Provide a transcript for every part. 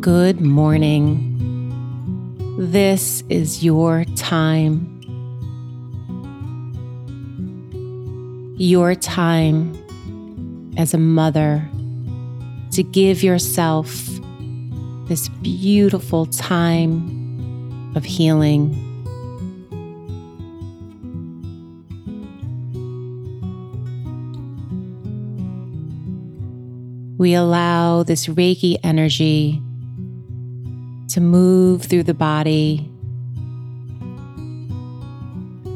Good morning. This is your time. Your time as a mother to give yourself this beautiful time of healing. We allow this Reiki energy to move through the body,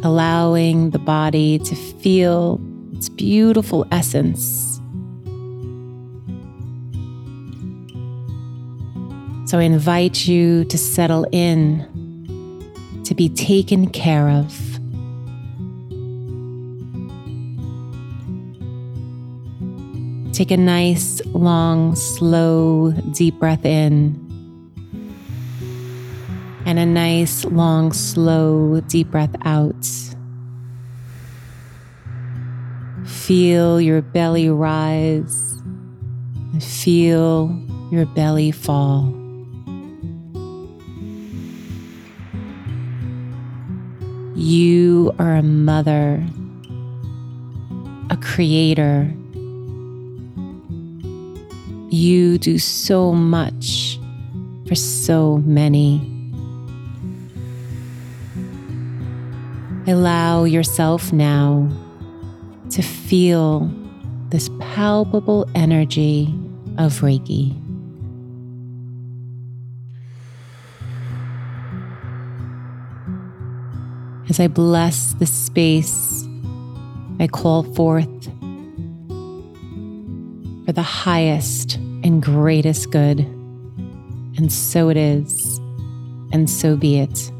allowing the body to feel its beautiful essence. So I invite you to settle in, to be taken care of. Take a nice, long, slow, deep breath in. And a nice, long, slow, deep breath out. Feel your belly rise and feel your belly fall. You are a mother, a creator. You do so much for so many. Allow yourself now to feel this palpable energy of Reiki. As I bless this space, I call forth for the highest and greatest good. And so it is, and so be it.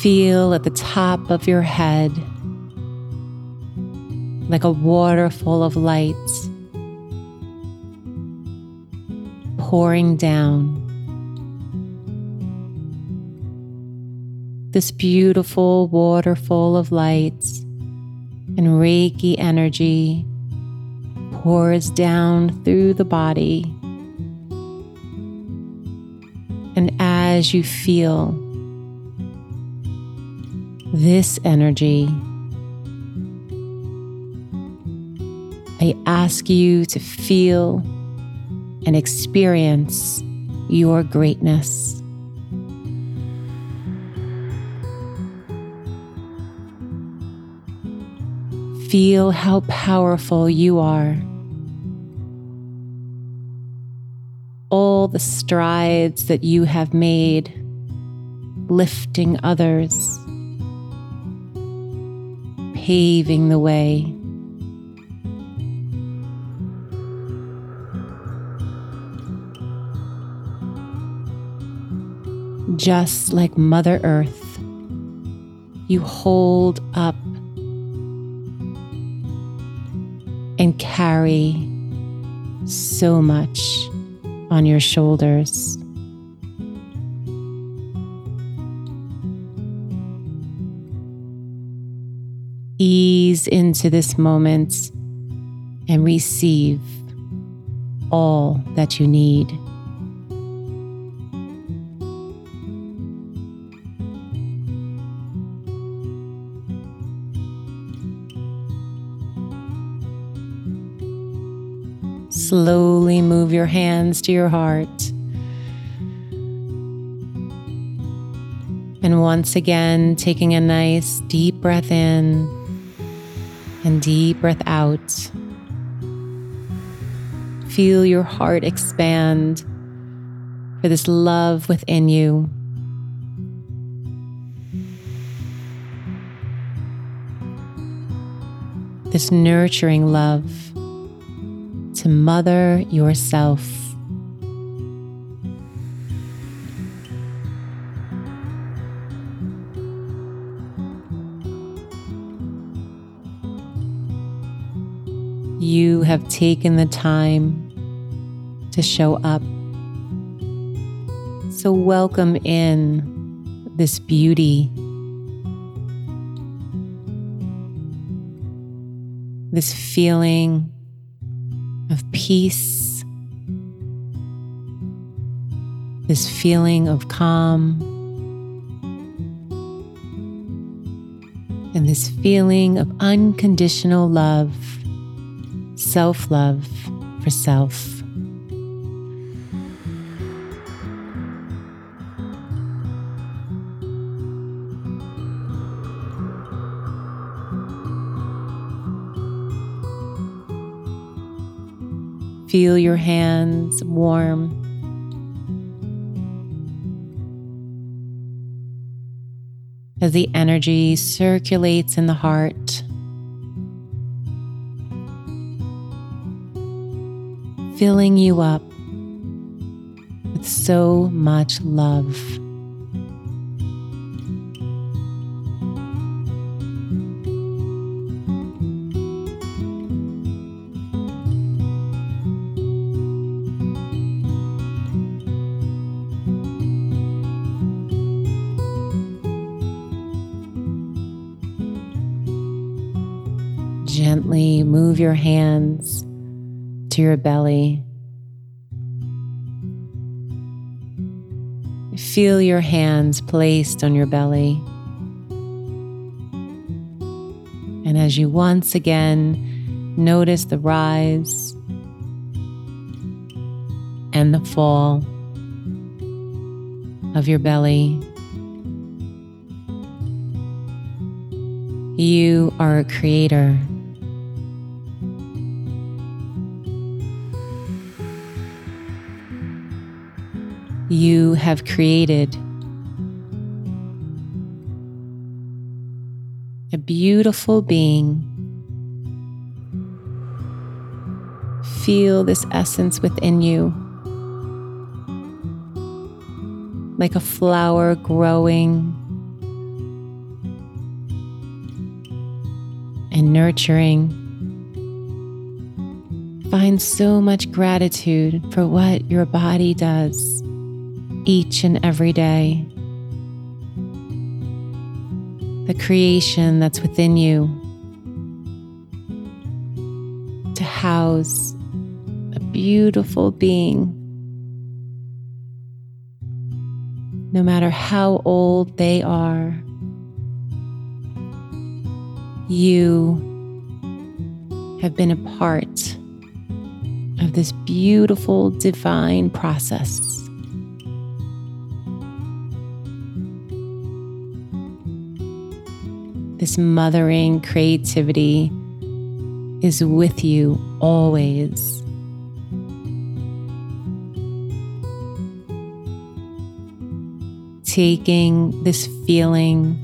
Feel at the top of your head, like a waterfall of light pouring down. this beautiful waterfall of lights and Reiki energy pours down through the body. And as you feel this energy, I ask you to feel and experience your greatness. Feel how powerful you are. All the strides that you have made, lifting others, paving the way. Just like Mother Earth, you hold up and carry so much on your shoulders. Ease into this moment and receive all that you need. Slowly move your hands to your heart. And once again, taking a nice deep breath in and deep breath out. Feel your heart expand for this love within you. This nurturing love to mother yourself. You have taken the time to show up. So welcome in this beauty, this feeling of peace, this feeling of calm, and this feeling of unconditional love, self-love for self. Feel your hands warm. As the energy circulates in the heart, filling you up with so much love. Gently move your hands to your belly. Feel your hands placed on your belly. And as you once again notice the rise and the fall of your belly, you are a creator. You have created a beautiful being. Feel this essence within you, like a flower growing and nurturing. Find so much gratitude for what your body does each and every day. the creation that's within you to house a beautiful being, no matter how old they are. You have been a part of this beautiful divine process. This mothering creativity is with you always. Taking this feeling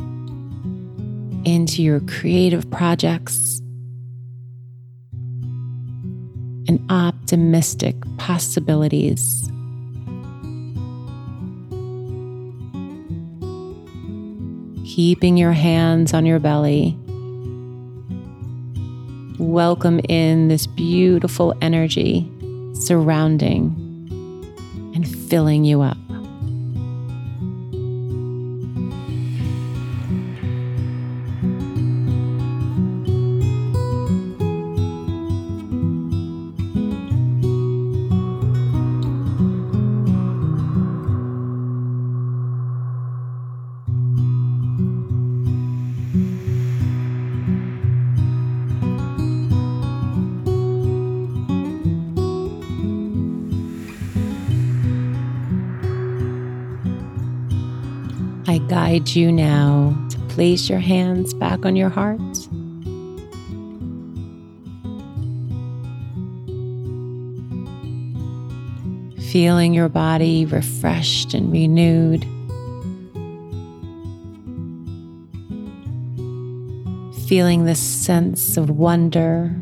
into your creative projects, and optimistic possibilities. Keeping your hands on your belly. Welcome in this beautiful energy surrounding and filling you up. I guide you now to place your hands back on your heart. Feeling your body refreshed and renewed. Feeling this sense of wonder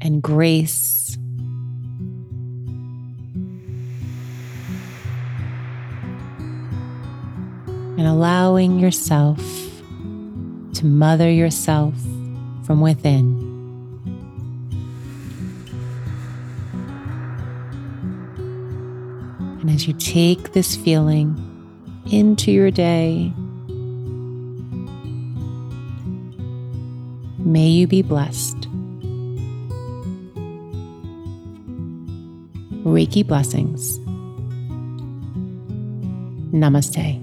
and grace. And allowing yourself to mother yourself from within. And as you take this feeling into your day, may you be blessed. Reiki blessings. Namaste.